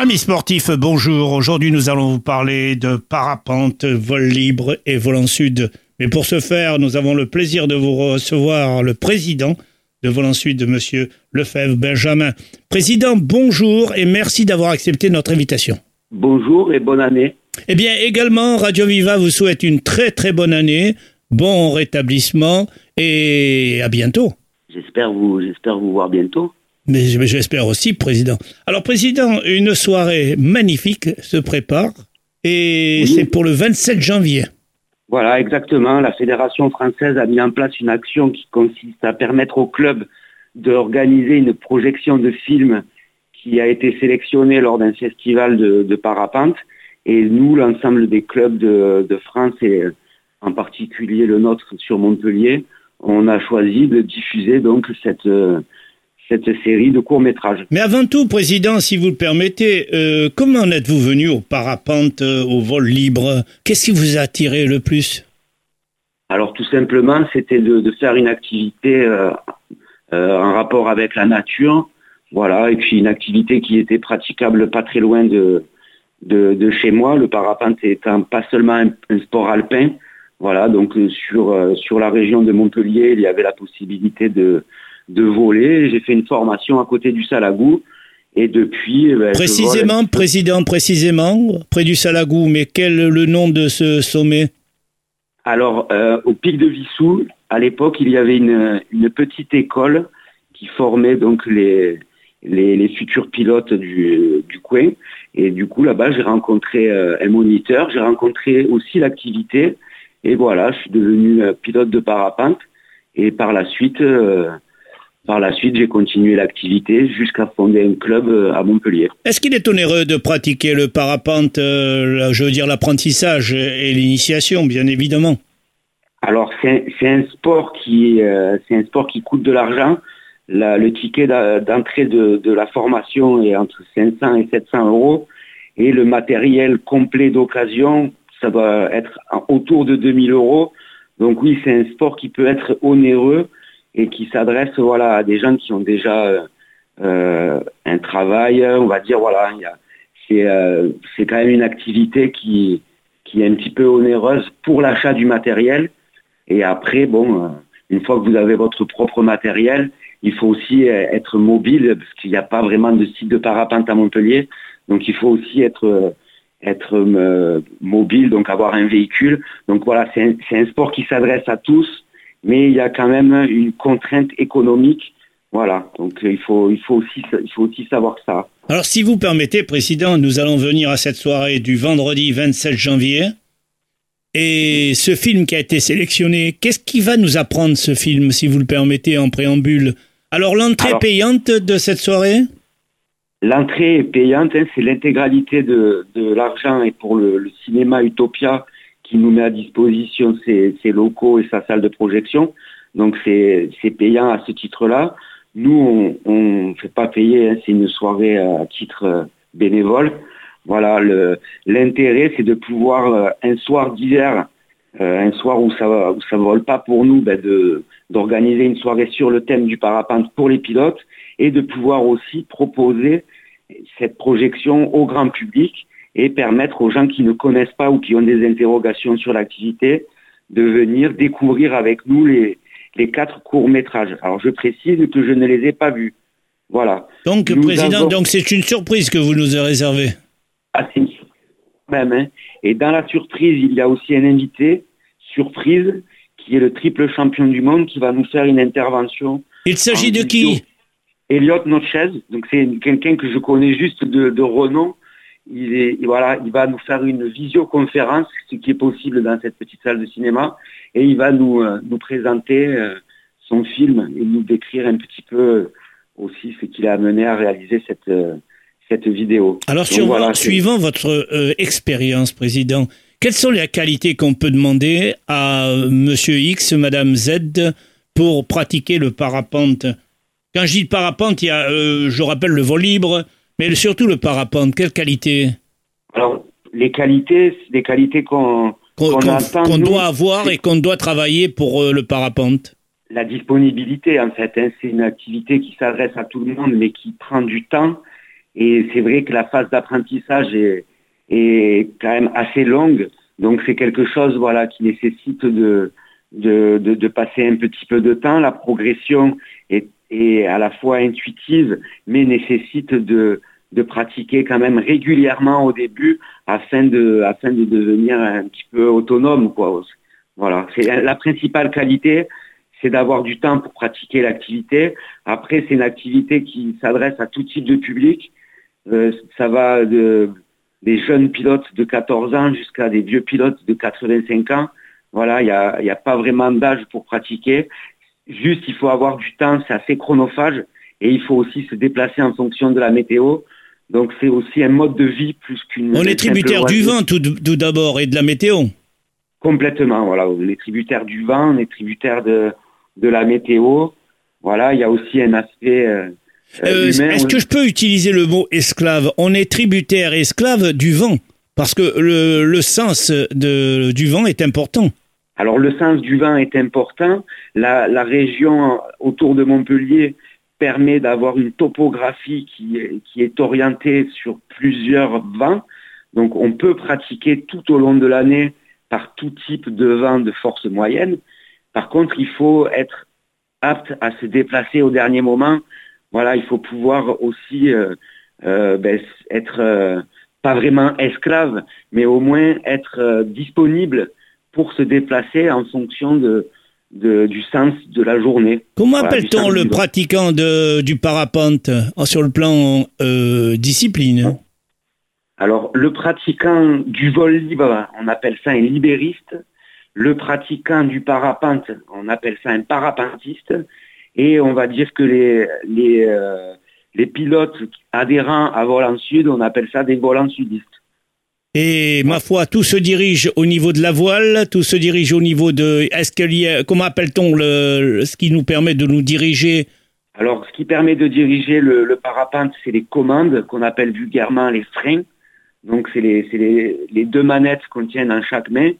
Amis sportifs, bonjour. Aujourd'hui, nous allons vous parler de parapente, vol libre et volant sud. Mais pour ce faire, nous avons le plaisir de vous recevoir le président de volant sud, monsieur Lefevre Benjamin. Président, bonjour et merci d'avoir accepté notre invitation. Bonjour et bonne année. Eh bien, également, Radio Viva vous souhaite une très très bonne année, bon rétablissement et à bientôt. J'espère vous voir bientôt. Mais j'espère aussi, Président. Alors, Président, une soirée magnifique se prépare et oui. C'est pour le 27 janvier. Voilà, exactement. La Fédération française a mis en place une action qui consiste à permettre au club d'organiser une projection de film qui a été sélectionné lors d'un festival de parapente. Et nous, l'ensemble des clubs de France et en particulier le nôtre sur Montpellier, on a choisi de diffuser donc cette série de courts-métrages. Mais avant tout, Président, si vous le permettez, comment en êtes-vous venu au parapente, au vol libre ? Qu'est-ce qui vous a attiré le plus ? Alors tout simplement, c'était de faire une activité en rapport avec la nature, voilà, et puis une activité qui était praticable pas très loin de chez moi, le parapente étant pas seulement un sport alpin, voilà, donc sur la région de Montpellier, il y avait la possibilité de voler. J'ai fait une formation à côté du Salagou et depuis... précisément, précisément, près du Salagou, mais quel est le nom de ce sommet ? Alors, au Pic de Vissou, à l'époque, il y avait une petite école qui formait donc les futurs pilotes du coin. Et du coup, là-bas, j'ai rencontré un moniteur, j'ai rencontré aussi l'activité et voilà, je suis devenu pilote de parapente et par la suite, j'ai continué l'activité jusqu'à fonder un club à Montpellier. Est-ce qu'il est onéreux de pratiquer le parapente, je veux dire l'apprentissage et l'initiation, bien évidemment ? Alors, c'est un sport qui coûte de l'argent. Le ticket d'entrée de la formation est entre 500 et 700 euros. Et le matériel complet d'occasion, ça va être autour de 2000 euros. Donc oui, c'est un sport qui peut être onéreux et qui s'adresse voilà, à des gens qui ont déjà un travail, on va dire, voilà, c'est quand même une activité qui est un petit peu onéreuse pour l'achat du matériel. Et après, bon, une fois que vous avez votre propre matériel, il faut aussi être mobile, parce qu'il n'y a pas vraiment de site de parapente à Montpellier, donc il faut aussi être mobile, donc avoir un véhicule. Donc voilà, c'est un sport qui s'adresse à tous, mais il y a quand même une contrainte économique. Voilà, donc il faut aussi savoir ça. Alors si vous permettez, Président, nous allons venir à cette soirée du vendredi 27 janvier. Et ce film qui a été sélectionné, qu'est-ce qui va nous apprendre ce film, si vous le permettez, en préambule ? Alors l'entrée payante de cette soirée ? L'entrée payante, hein, c'est l'intégralité de l'argent et pour le cinéma Utopia qui nous met à disposition ses locaux et sa salle de projection. Donc c'est payant à ce titre-là. Nous, on ne fait pas payer, hein, c'est une soirée à titre bénévole. Voilà, l'intérêt, c'est de pouvoir, un soir d'hiver, un soir où ça vole pas pour nous, ben d'organiser une soirée sur le thème du parapente pour les pilotes et de pouvoir aussi proposer cette projection au grand public et permettre aux gens qui ne connaissent pas ou qui ont des interrogations sur l'activité de venir découvrir avec nous les 4 courts-métrages. Alors, je précise que je ne les ai pas vus. Voilà. Donc, Président, c'est une surprise que vous nous avez réservée. Ah, c'est une surprise même, hein. Et dans la surprise, il y a aussi un invité, surprise, qui est le triple champion du monde, qui va nous faire une intervention. Il s'agit de qui ? Nochez, donc c'est quelqu'un que je connais juste de renom. Il va nous faire une visioconférence, ce qui est possible dans cette petite salle de cinéma, et il va nous présenter son film et nous décrire un petit peu aussi ce qu'il a amené à réaliser cette vidéo. Alors, suivant votre expérience, Président, quelles sont les qualités qu'on peut demander à Monsieur X, Madame Z, pour pratiquer le parapente ? Quand je dis le parapente, il y a, je rappelle, le vol libre, mais surtout le parapente. Quelles qualités ? Alors, les qualités qu'on doit avoir et qu'on doit travailler pour le parapente. La disponibilité, en fait, hein, c'est une activité qui s'adresse à tout le monde, mais qui prend du temps. Et c'est vrai que la phase d'apprentissage est quand même assez longue. Donc c'est quelque chose qui nécessite de passer un petit peu de temps. La progression est à la fois intuitive, mais nécessite de pratiquer quand même régulièrement au début afin de devenir un petit peu autonome, quoi. Voilà. C'est la principale qualité, c'est d'avoir du temps pour pratiquer l'activité. Après, c'est une activité qui s'adresse à tout type de public. Ça va des jeunes pilotes de 14 ans jusqu'à des vieux pilotes de 85 ans. Voilà, il n'y a pas vraiment d'âge pour pratiquer. Juste, il faut avoir du temps, c'est assez chronophage. Et il faut aussi se déplacer en fonction de la météo. Donc, c'est aussi un mode de vie plus qu'une... On est tributaire du vent tout d'abord et de la météo. Complètement, voilà. On est tributaire du vent, on est tributaire de la météo. Voilà, il y a aussi un aspect... humain, est-ce que je peux utiliser le mot esclave ? On est tributaire et esclave du vent, parce que le sens du vent est important. Alors, le sens du vent est important. La région autour de Montpellier... permet d'avoir une topographie qui est orientée sur plusieurs vents. Donc on peut pratiquer tout au long de l'année par tout type de vent de force moyenne. Par contre, il faut être apte à se déplacer au dernier moment. Voilà, il faut pouvoir aussi être pas vraiment esclave, mais au moins être disponible pour se déplacer en fonction du sens de la journée. Comment appelle-t-on le pratiquant du parapente sur le plan discipline ? Alors, le pratiquant du vol libre, on appelle ça un libériste. Le pratiquant du parapente, on appelle ça un parapentiste. Et on va dire que les pilotes adhérents à volant sud, on appelle ça des volants sudistes. Et ma foi, tout se dirige au niveau de la voile, tout se dirige au niveau de... Comment appelle-t-on ce qui nous permet de nous diriger ? Alors, ce qui permet de diriger le parapente, c'est les commandes, qu'on appelle vulgairement les freins. Donc, c'est les deux manettes qu'on tient dans chaque main.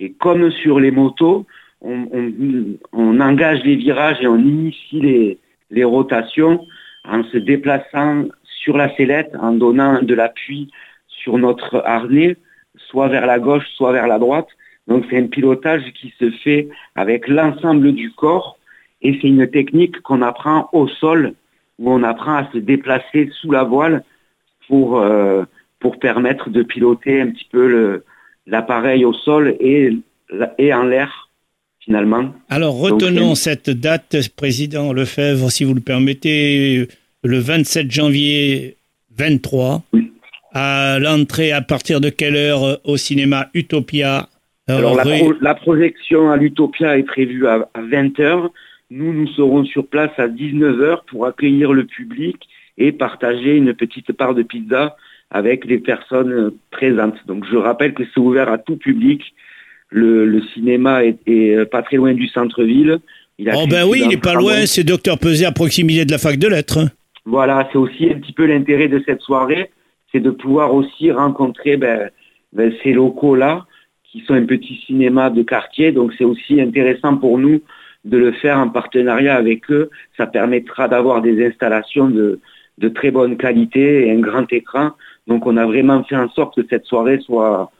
Et comme sur les motos, on engage les virages et on initie les rotations en se déplaçant sur la sellette, en donnant de l'appui sur notre harnais, soit vers la gauche, soit vers la droite. Donc c'est un pilotage qui se fait avec l'ensemble du corps et c'est une technique qu'on apprend au sol, où on apprend à se déplacer sous la voile pour permettre de piloter un petit peu l'appareil au sol et en l'air, finalement. Alors retenons cette date, Président Lefevre, si vous le permettez, le 27 janvier 23. Oui. À l'entrée, à partir de quelle heure au cinéma Utopia ? Alors la projection à l'Utopia est prévue à 20h. Nous serons sur place à 19h pour accueillir le public et partager une petite part de pizza avec les personnes présentes. Donc je rappelle que c'est ouvert à tout public. Le cinéma est pas très loin du centre-ville. Il est pas loin, c'est Docteur Pesé à proximité de la fac de lettres. Voilà, c'est aussi un petit peu l'intérêt de cette soirée. C'est de pouvoir aussi rencontrer ces locaux-là, qui sont un petit cinéma de quartier. Donc c'est aussi intéressant pour nous de le faire en partenariat avec eux. Ça permettra d'avoir des installations de très bonne qualité et un grand écran. Donc on a vraiment fait en sorte que cette soirée soit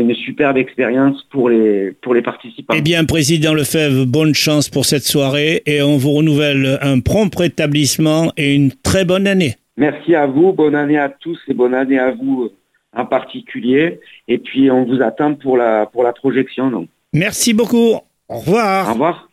une superbe expérience pour les participants. Eh bien, Président Lefevre, bonne chance pour cette soirée et on vous renouvelle un prompt rétablissement et une très bonne année. Merci à vous, bonne année à tous et bonne année à vous en particulier. Et puis on vous attend pour la projection. Donc. Merci beaucoup, au revoir. Au revoir.